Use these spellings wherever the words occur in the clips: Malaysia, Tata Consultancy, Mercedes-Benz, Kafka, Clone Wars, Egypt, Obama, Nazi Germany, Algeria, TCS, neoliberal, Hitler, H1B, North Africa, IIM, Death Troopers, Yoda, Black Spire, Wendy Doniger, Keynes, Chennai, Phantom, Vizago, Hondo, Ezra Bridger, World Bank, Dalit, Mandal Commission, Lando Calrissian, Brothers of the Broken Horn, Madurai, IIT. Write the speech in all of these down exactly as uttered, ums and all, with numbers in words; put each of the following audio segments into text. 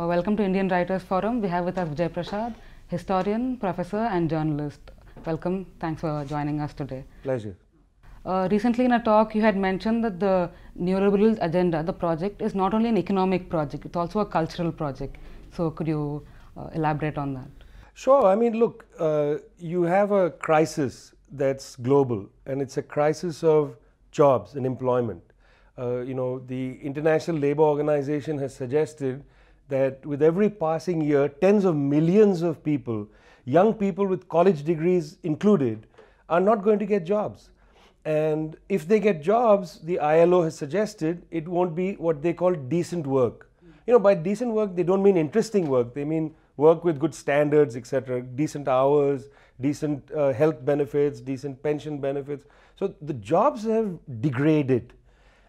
Uh, welcome to Indian Writers Forum. We have with us Vijay Prashad, historian, professor and journalist. Welcome. Thanks for joining us today. Pleasure. Uh, recently in a talk you had mentioned that the neoliberal agenda, the project, is not only an economic project, it's also a cultural project. So could you uh, elaborate on that? Sure. I mean, look, uh, you have a crisis that's global, and it's a crisis of jobs and employment. Uh, you know, the International Labour Organization has suggested that with every passing year, tens of millions of people, young people with college degrees included, are not going to get jobs. And if they get jobs, the I L O has suggested it won't be what they call decent work. You know, by decent work, they don't mean interesting work. They mean work with good standards, et cetera, decent hours, decent uh, health benefits, decent pension benefits. So the jobs have degraded.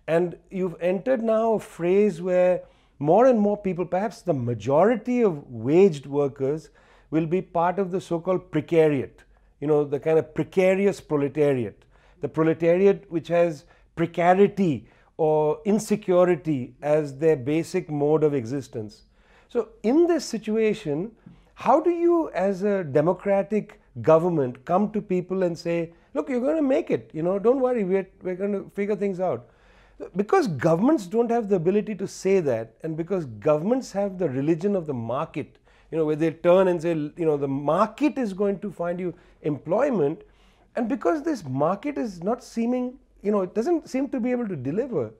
And you've entered now a phase where more and more people, perhaps the majority of waged workers, will be part of the so-called precariat, you know, the kind of precarious proletariat, the proletariat which has precarity or insecurity as their basic mode of existence. So in this situation, how do you as a democratic government come to people and say, look, you're going to make it, you know, don't worry, we're, we're going to figure things out? Because governments don't have the ability to say that, and because governments have the religion of the market, you know, where they turn and say, you know, the market is going to find you employment, and because this market is not seeming, you know, it doesn't seem to be able to deliver,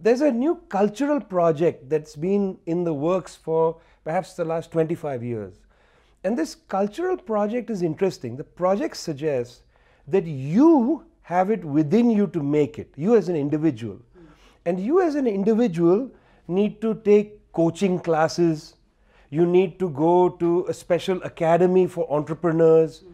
there's a new cultural project that's been in the works for perhaps the last twenty-five years. And this cultural project is interesting. The project suggests that you have it within you to make it, you as an individual. And you as an individual need to take coaching classes, you need to go to a special academy for entrepreneurs,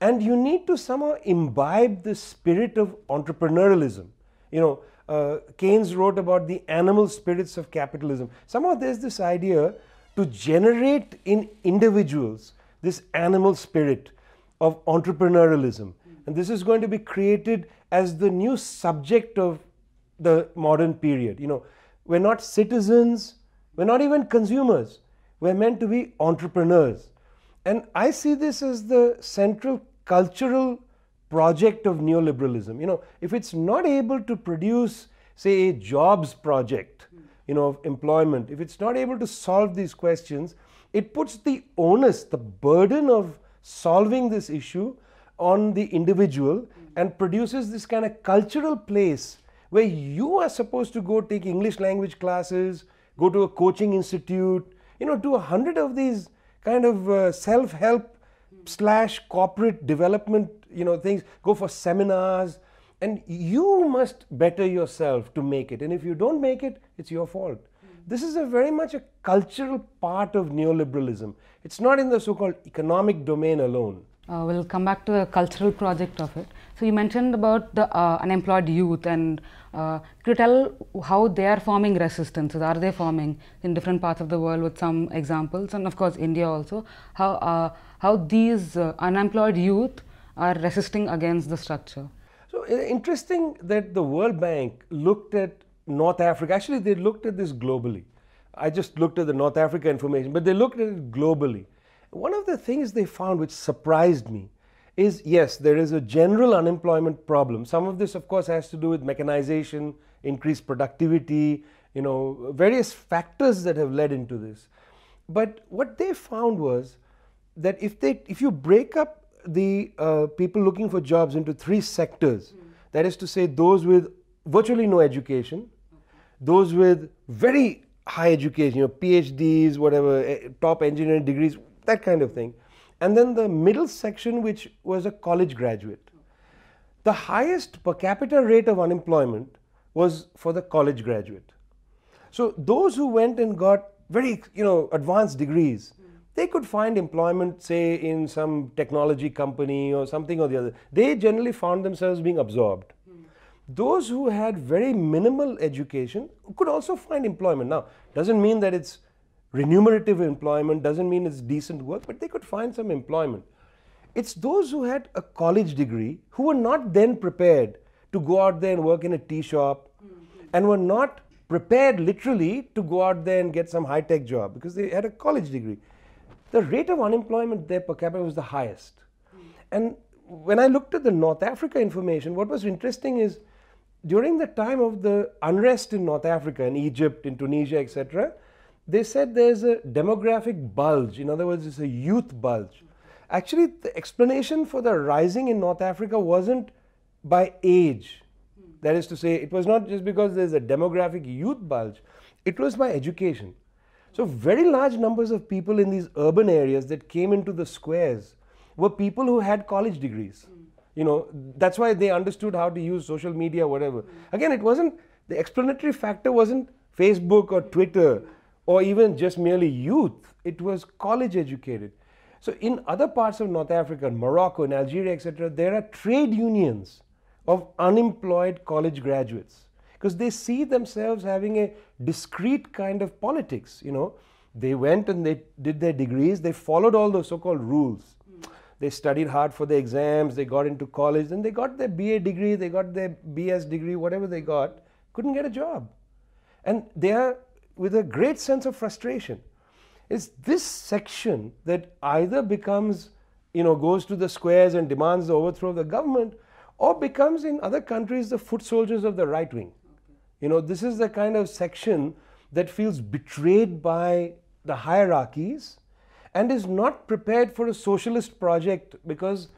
and you need to somehow imbibe the spirit of entrepreneurialism. You know, uh, Keynes wrote about the animal spirits of capitalism. Somehow there's this idea to generate in individuals this animal spirit of entrepreneurialism. And this is going to be created as the new subject of the modern period. You know, we're not citizens, we're not even consumers, we're meant to be entrepreneurs. And I see this as the central cultural project of neoliberalism. You know, if it's not able to produce, say, a jobs project, you know, of employment, if it's not able to solve these questions, it puts the onus, the burden of solving this issue on the individual, and produces this kind of cultural place where you are supposed to go take English language classes, go to a coaching institute, you know, do a hundred of these kind of uh, self-help slash corporate development, you know, things, go for seminars, and you must better yourself to make it. And if you don't make it, it's your fault. This is a very much a cultural part of neoliberalism. It's not in the so-called economic domain alone. Uh, we'll come back to the cultural project of it. So you mentioned about the uh, unemployed youth, and uh, could you tell how they are forming resistances? Are they forming in different parts of the world, with some examples, and of course India also, how, uh, how these uh, unemployed youth are resisting against the structure? So uh, interesting that the World Bank looked at North Africa. Actually, they looked at this globally. I just looked at the North Africa information, but they looked at it globally. One of the things they found which surprised me is, yes, there is a general unemployment problem. Some of this, of course, has to do with mechanization, increased productivity, you know, various factors that have led into this. But what they found was that if they, if you break up the uh, people looking for jobs into three sectors, mm. that is to say, those with virtually no education, those with very high education, you know, P H Ds, whatever, top engineering degrees, that kind of thing, and then the middle section, which was a college graduate. The highest per capita rate of unemployment was for the college graduate. So those who went and got very, you know, advanced degrees, they could find employment, say, in some technology company or something or the other. They generally found themselves being absorbed. Those who had very minimal education could also find employment. Now, doesn't mean that it's remunerative employment, doesn't mean it's decent work, but they could find some employment. It's those who had a college degree who were not then prepared to go out there and work in a tea shop, and were not prepared literally to go out there and get some high-tech job because they had a college degree. The rate of unemployment there per capita was the highest. And when I looked at the North Africa information, what was interesting is during the time of the unrest in North Africa, in Egypt, in Tunisia, et cetera, they said there's a demographic bulge. In other words, it's a youth bulge. Actually, the explanation for the rising in North Africa wasn't by age. That is to say, it was not just because there's a demographic youth bulge, it was by education. So very large numbers of people in these urban areas that came into the squares were people who had college degrees. Mm. You know, that's why they understood how to use social media, whatever. Mm. Again, it wasn't, the explanatory factor wasn't Facebook or Twitter or even just merely youth. It was college educated. So in other parts of North Africa, Morocco and Algeria, et cetera, there are trade unions of unemployed college graduates because they see themselves having a discrete kind of politics. You know, they went and they did their degrees, they followed all those so-called rules. Mm. They studied hard for the exams, they got into college, then they got their B A degree, they got their B S degree, whatever they got, couldn't get a job. And they are with a great sense of frustration. It's this section that either becomes, you know, goes to the squares and demands the overthrow of the government, or becomes in other countries the foot soldiers of the right wing. Okay. You know, this is the kind of section that feels betrayed by the hierarchies and is not prepared for a socialist project because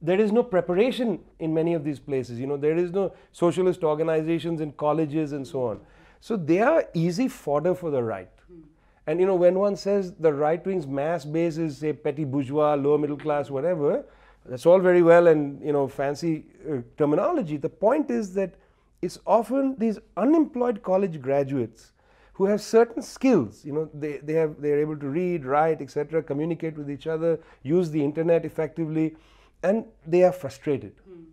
there is no preparation in many of these places. You know, there is no socialist organizations in colleges and so on. So they are easy fodder for the right. Mm. And you know, when one says the right wing's mass base is say petty bourgeois, lower middle class, whatever, that's all very well and, you know, fancy uh, terminology. The point is that it's often these unemployed college graduates who have certain skills. You know, they, they have, they're able to read, write, et cetera, communicate with each other, use the internet effectively, and they are frustrated. Mm.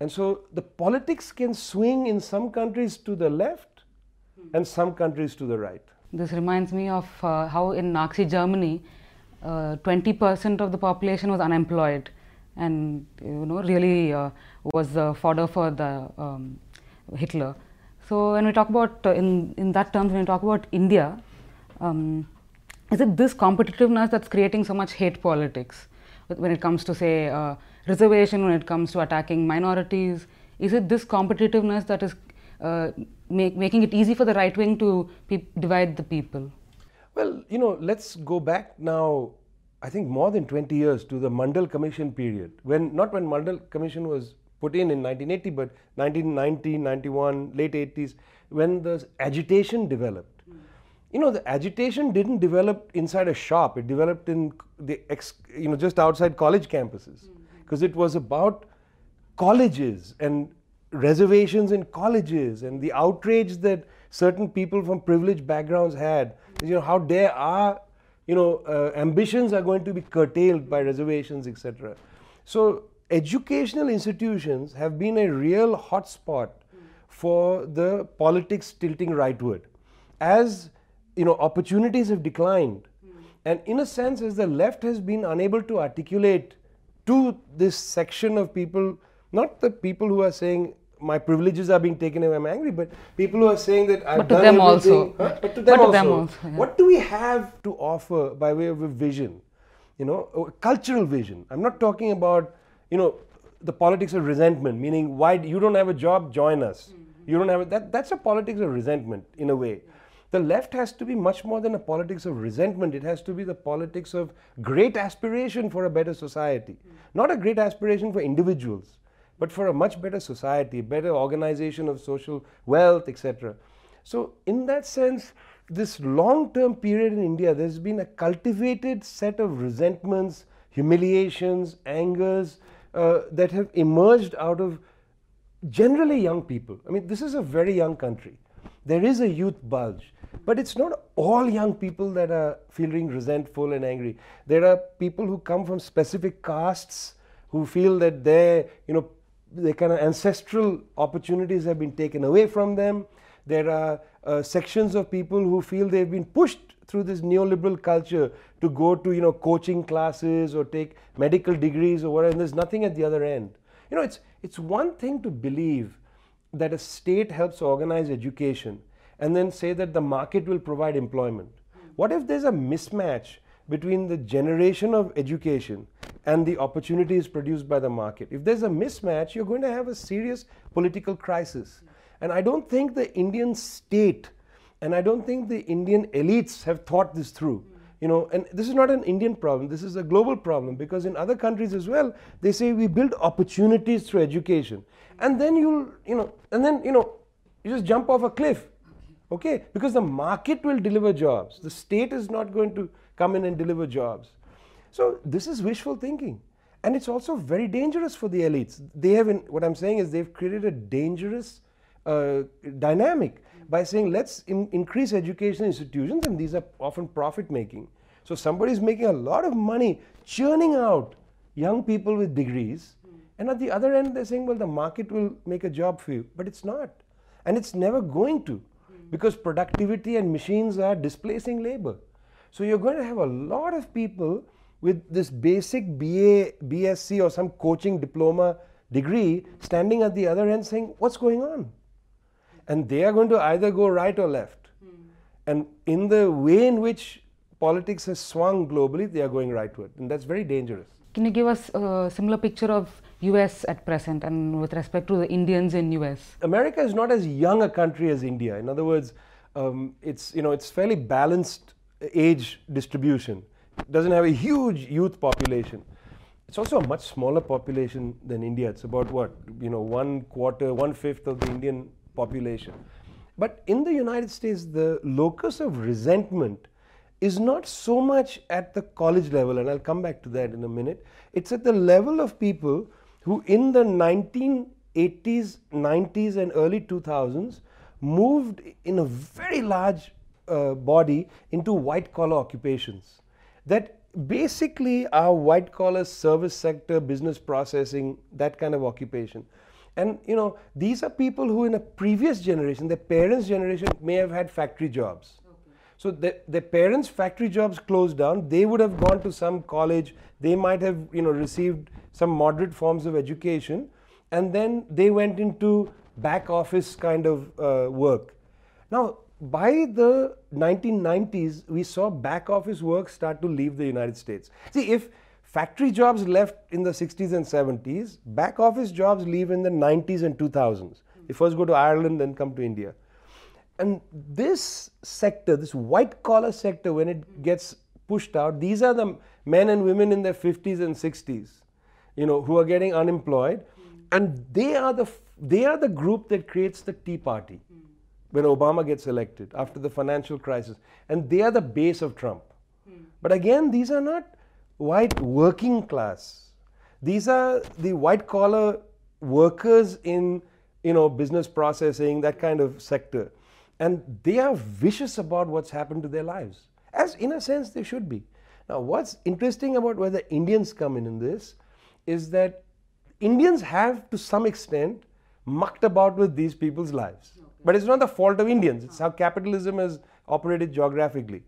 And so the politics can swing in some countries to the left mm. and some countries to the right. This reminds me of uh, how in Nazi Germany, twenty percent uh, of the population was unemployed. And you know, really uh, was uh, fodder for the um, Hitler. So when we talk about uh, in in that terms, when we talk about India, um, is it this competitiveness that's creating so much hate politics? When it comes to say uh, reservation, when it comes to attacking minorities, is it this competitiveness that is uh, make, making it easy for the right wing to pe- divide the people? Well, you know, let's go back now. I think more than twenty years to the Mandal Commission period, when not when Mandal Commission was put in in nineteen eighty, but nineteen ninety, ninety-one, late eighties, when the agitation developed. Mm. You know, the agitation didn't develop inside a shop, it developed in the, ex, you know, just outside college campuses, because mm. it was about colleges and reservations in colleges and the outrage that certain people from privileged backgrounds had. Mm. You know, how dare our You know, uh, ambitions are going to be curtailed by reservations, et cetera. So, educational institutions have been a real hotspot mm. for the politics tilting rightward. As, you know, opportunities have declined, mm. and in a sense, as the left has been unable to articulate to this section of people, not the people who are saying, my privileges are being taken away, I'm angry, but people who are saying that I've done everything. But to them also. Huh? But to them but to also. Them also yeah. What do we have to offer by way of a vision? You know, a cultural vision. I'm not talking about, you know, the politics of resentment, meaning why do you don't have a job, join us. Mm-hmm. You don't have a, that. That's a politics of resentment in a way. The left has to be much more than a politics of resentment. It has to be the politics of great aspiration for a better society, mm-hmm. not a great aspiration for individuals, but for a much better society, better organization of social wealth, et cetera. So in that sense, this long-term period in India, there's been a cultivated set of resentments, humiliations, angers uh, that have emerged out of generally young people. I mean, this is a very young country. There is a youth bulge, but it's not all young people that are feeling resentful and angry. There are people who come from specific castes who feel that they're, you know, the kind of ancestral opportunities have been taken away from them. There are uh, sections of people who feel they've been pushed through this neoliberal culture to go to, you know, coaching classes or take medical degrees or whatever, and there's nothing at the other end. You know, it's, it's one thing to believe that a state helps organize education and then say that the market will provide employment. What if there's a mismatch between the generation of education and the opportunities produced by the market? If there's a mismatch, you're going to have a serious political crisis. And I don't think the Indian state and I don't think the Indian elites have thought this through. You know, and this is not an Indian problem, this is a global problem, because in other countries as well, they say we build opportunities through education. And then you'll, you know, and then, you know, you just jump off a cliff, okay? Because the market will deliver jobs. The state is not going to come in and deliver jobs. So this is wishful thinking. And it's also very dangerous for the elites. They have, in, what I'm saying is they've created a dangerous uh, dynamic by saying let's in increase education institutions, and these are often profit making. So somebody is making a lot of money churning out young people with degrees, mm. and at the other end they're saying, well, the market will make a job for you, but it's not. And it's never going to, mm. because productivity and machines are displacing labor. So you're going to have a lot of people with this basic B A, B S c or some coaching diploma degree standing at the other end saying, what's going on? And they are going to either go right or left. Mm. And in the way in which politics has swung globally, they are going rightward. And that's very dangerous. Can you give us a similar picture of U S at present and with respect to the Indians in U S? America is not as young a country as India. In other words, um, it's, you know, it's fairly balanced age distribution. It doesn't have a huge youth population. It's also a much smaller population than India. It's about what, you know, one quarter, one fifth of the Indian population. But in the United States, the locus of resentment is not so much at the college level, and I'll come back to that in a minute. It's at the level of people who in the nineteen eighties, nineties and early two thousands moved in a very large uh, body into white collar occupations that basically are white collar service sector, business processing, that kind of occupation. And you know, these are people who in a previous generation, their parents' generation may have had factory jobs. Okay. So the, their parents' factory jobs closed down, they would have gone to some college, they might have, you know, received some moderate forms of education, and then they went into back office kind of uh, work. Now, by the nineteen nineties, we saw back office work start to leave the United States. See, if factory jobs left in the sixties and seventies, back office jobs leave in the nineties and two thousands. They first go to Ireland, then come to India. And this sector, this white collar sector, when it gets pushed out, these are the men and women in their fifties and sixties, you know, who are getting unemployed. And they are the, they are the group that creates the Tea Party when Obama gets elected after the financial crisis. And they are the base of Trump. But again, these are not white working class. These are the white collar workers in, you know, business processing, that kind of sector. And they are vicious about what's happened to their lives, as in a sense they should be. Now, what's interesting about where the Indians come in in this is that Indians have to some extent mucked about with these people's lives. But it's not the fault of Indians, it's how capitalism has operated geographically.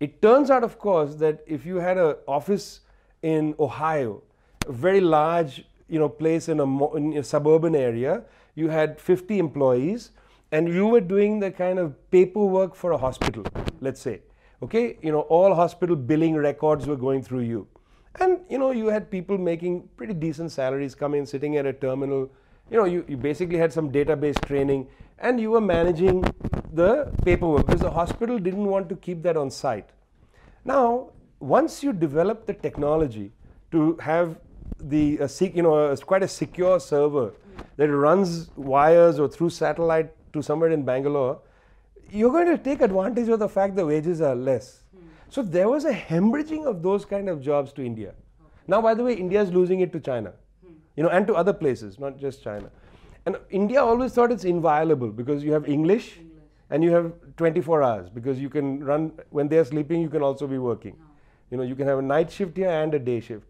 It turns out, of course, that if you had an office in Ohio, a very large, you know, place in a, in a suburban area, you had fifty employees, and you were doing the kind of paperwork for a hospital, let's say, okay, you know, all hospital billing records were going through you. And, you know, you had people making pretty decent salaries come in, sitting at a terminal, you know, you, you basically had some database training, and you were managing the paperwork because the hospital didn't want to keep that on site. Now, once you develop the technology to have the, uh, you know, uh, quite a secure server that runs wires or through satellite to somewhere in Bangalore, you're going to take advantage of the fact the wages are less. Mm. So there was a hemorrhaging of those kind of jobs to India. Okay. Now, by the way, India is losing it to China, mm. you know, and to other places, not just China. And India always thought it's inviolable because you have English, English. and you have twenty-four hours because you can run, when they are sleeping, you can also be working. No. You know, you can have a night shift here and a day shift.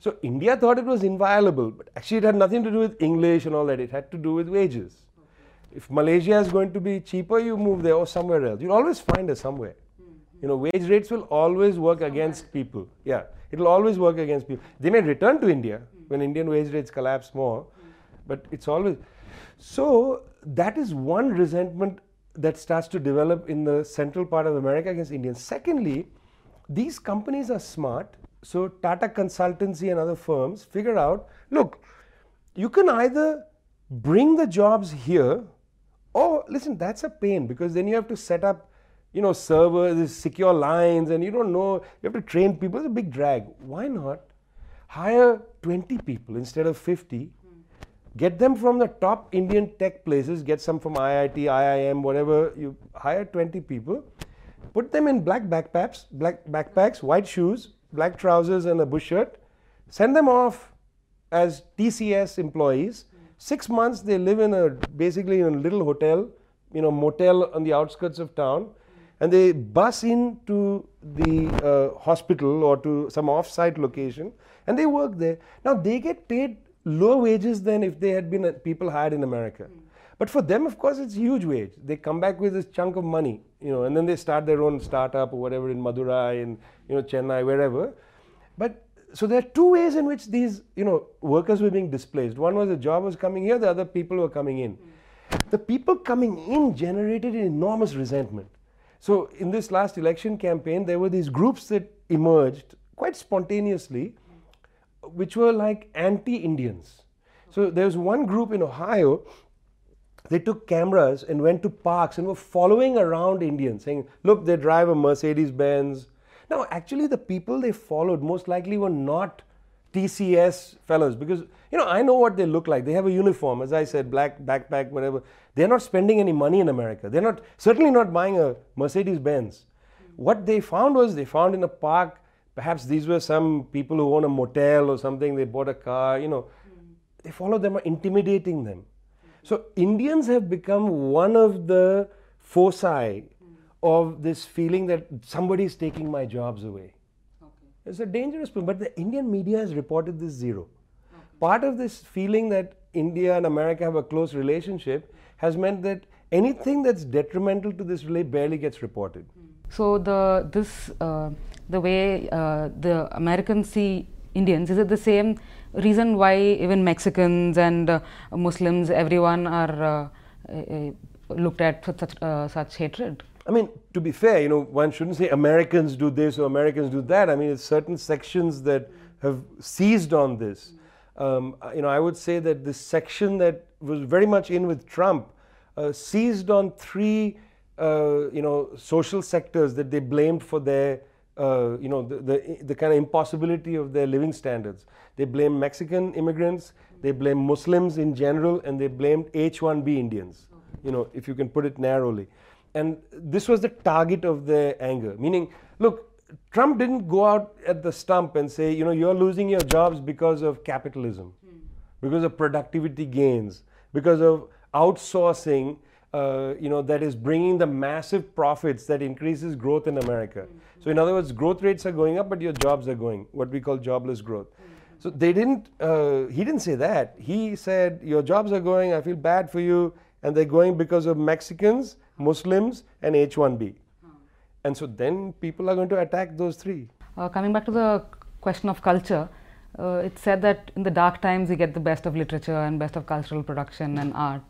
So India thought it was inviolable, but actually it had nothing to do with English and all that. It had to do with wages. Okay. If Malaysia is going to be cheaper, you move there or somewhere else. You'll always find us somewhere. Mm-hmm. You know, wage rates will always work somewhere. against people. Yeah, it'll always work against people. They may return to India mm-hmm. when Indian wage rates collapse more, mm-hmm. but it's always... So that is one resentment that starts to develop in the central part of America against Indians. Secondly, these companies are smart. So Tata Consultancy and other firms figure out, look, you can either bring the jobs here, or listen, that's a pain, because then you have to set up, you know, servers, secure lines, and you don't know, you have to train people. It's a big drag. Why not hire twenty people instead of fifty? Get them from the top Indian tech places, get some from I I T, I I M, whatever. You hire twenty people, put them in black backpacks, black backpacks, white shoes, black trousers and a bush shirt, send them off as T C S employees. Six months they live in a, basically in a little hotel, you know, motel on the outskirts of town, and they bus into the uh, hospital or to some off-site location, and they work there. Now they get paid lower wages than if they had been uh, people hired in America. Mm. But for them, of course, it's a huge wage. They come back with this chunk of money, you know, and then they start their own startup or whatever in Madurai and, you know, Chennai, wherever. But so there are two ways in which these, you know, workers were being displaced. One was the job was coming here, the other people were coming in. Mm. The people coming in generated an enormous resentment. So in this last election campaign, there were these groups that emerged quite spontaneously, which were like anti-Indians. So there was one group in Ohio, they took cameras and went to parks and were following around Indians, saying, look, they drive a Mercedes-Benz. Now, actually, the people they followed most likely were not T C S fellows, because, you know, I know what they look like. They have a uniform, as I said, black backpack, whatever. They're not spending any money in America. They're not, certainly not buying a Mercedes-Benz. What they found was, they found in a park, perhaps these were some people who own a motel or something, they bought a car, you know. Mm. They followed them, intimidating them. Mm-hmm. So Indians have become one of the foci mm. of this feeling that somebody is taking my jobs away. Okay. It's a dangerous problem, but the Indian media has reported this zero. Okay. Part of this feeling that India and America have a close relationship has meant that anything that's detrimental to this relay barely gets reported. So the this uh, the way uh, the Americans see Indians, is it the same reason why even Mexicans and uh, Muslims, everyone are uh, uh, looked at with such uh, such hatred? I mean, to be fair, you know, one shouldn't say Americans do this or Americans do that. I mean, it's certain sections that have seized on this. Um, you know, I would say that this section that was very much in with Trump uh, seized on three Uh, you know, social sectors that they blamed for their, uh, you know, the, the, the kind of impossibility of their living standards. They blame Mexican immigrants, they blame Muslims in general, and they blamed H one B Indians, you know, if you can put it narrowly. And this was the target of their anger, meaning, look, Trump didn't go out at the stump and say, you know, you're losing your jobs because of capitalism, mm. because of productivity gains, because of outsourcing, Uh, you know, that is bringing the massive profits that increases growth in America. Mm-hmm. So in other words, growth rates are going up, but your jobs are going, what we call jobless growth. Mm-hmm. So they didn't, uh, he didn't say that. He said, your jobs are going, I feel bad for you, and they're going because of Mexicans, Muslims, and H one B. Mm-hmm. And so then people are going to attack those three. Uh, coming back to the question of culture, uh, it's said that in the dark times, we get the best of literature and best of cultural production and art.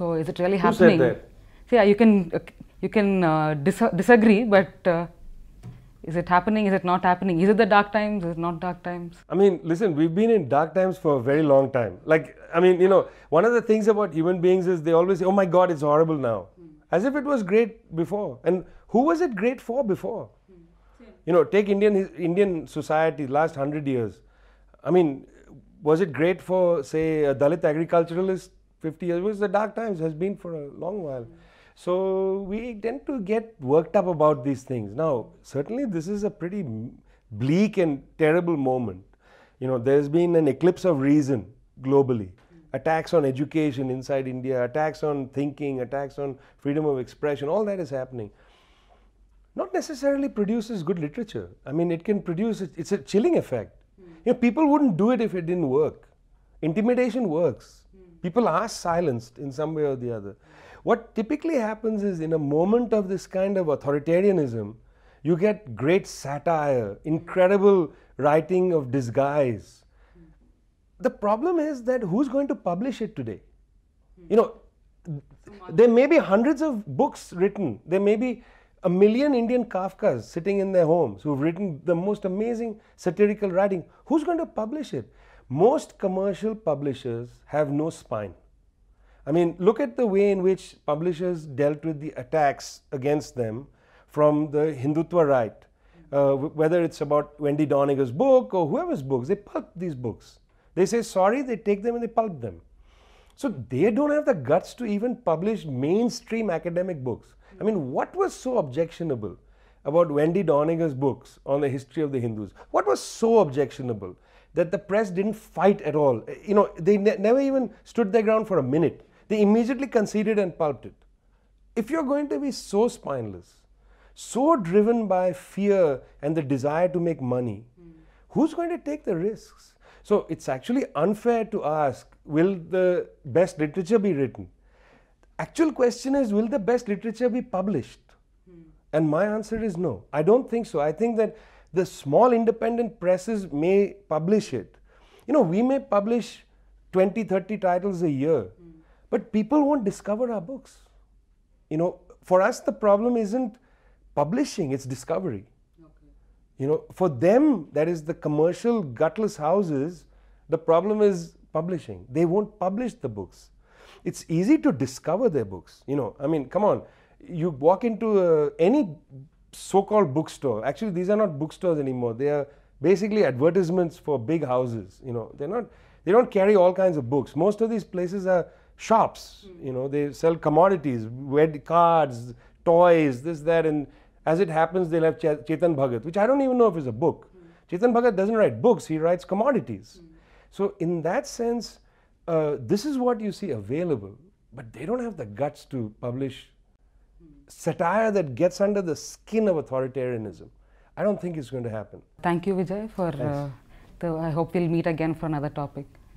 So is it really Who happening? Said that? So, yeah, you can you can uh, dis disagree, but uh, is it happening? Is it not happening? Is it the dark times? Is it not dark times? I mean, listen, we've been in dark times for a very long time. Like, I mean, you know, one of the things about human beings is they always say, "Oh my God, it's horrible now," mm. as if it was great before. And who was it great for before? Mm. Yeah. You know, take Indian Indian society last hundred years. I mean, was it great for, say, a Dalit agriculturalist? fifty years, which the dark times has been for a long while. Mm. So we tend to get worked up about these things. Now, certainly this is a pretty bleak and terrible moment. You know, there's been an eclipse of reason globally. Mm. Attacks on education inside India, attacks on thinking, attacks on freedom of expression, all that is happening. Not necessarily produces good literature. I mean, it can produce, it's a chilling effect. Mm. You know, people wouldn't do it if it didn't work. Intimidation works. People are silenced in some way or the other. What typically happens is, in a moment of this kind of authoritarianism, you get great satire, incredible writing of disguise. The problem is that who's going to publish it today? You know, there may be hundreds of books written, there may be a million Indian Kafkas sitting in their homes who've written the most amazing satirical writing. Who's going to publish it? Most commercial publishers have no spine. I mean, look at the way in which publishers dealt with the attacks against them from the Hindutva right, uh, whether it's about Wendy Doniger's book or whoever's books, they pulp these books. They say sorry, they take them and they pulp them. So they don't have the guts to even publish mainstream academic books. I mean, what was so objectionable about Wendy Doniger's books on the history of the Hindus? What was so objectionable that the press didn't fight at all? You know, they ne never even stood their ground for a minute. They immediately conceded and pulped it. If you're going to be so spineless, so driven by fear and the desire to make money, mm. who's going to take the risks? So it's actually unfair to ask, will the best literature be written? Actual question is, will the best literature be published? Mm. And my answer is no. I don't think so. I think that the small independent presses may publish it. You know, we may publish twenty, thirty titles a year, mm. but people won't discover our books. You know, for us, the problem isn't publishing, it's discovery. Okay. You know, for them, that is the commercial gutless houses, the problem is publishing. They won't publish the books. It's easy to discover their books. You know, I mean, come on, you walk into uh, any so-called bookstore. Actually, these are not bookstores anymore. They are basically advertisements for big houses. You know, they're not, they don't carry all kinds of books. Most of these places are shops. Mm. You know, they sell commodities, wed cards, toys, this, that, and as it happens, they'll have Ch Chetan Bhagat, which I don't even know if is a book. Mm. Chetan Bhagat doesn't write books, he writes commodities. Mm. So in that sense, uh, this is what you see available, but they don't have the guts to publish satire that gets under the skin of authoritarianism. I don't think it's going to happen. Thank you, Vijay, for uh, the, I hope we'll meet again for another topic.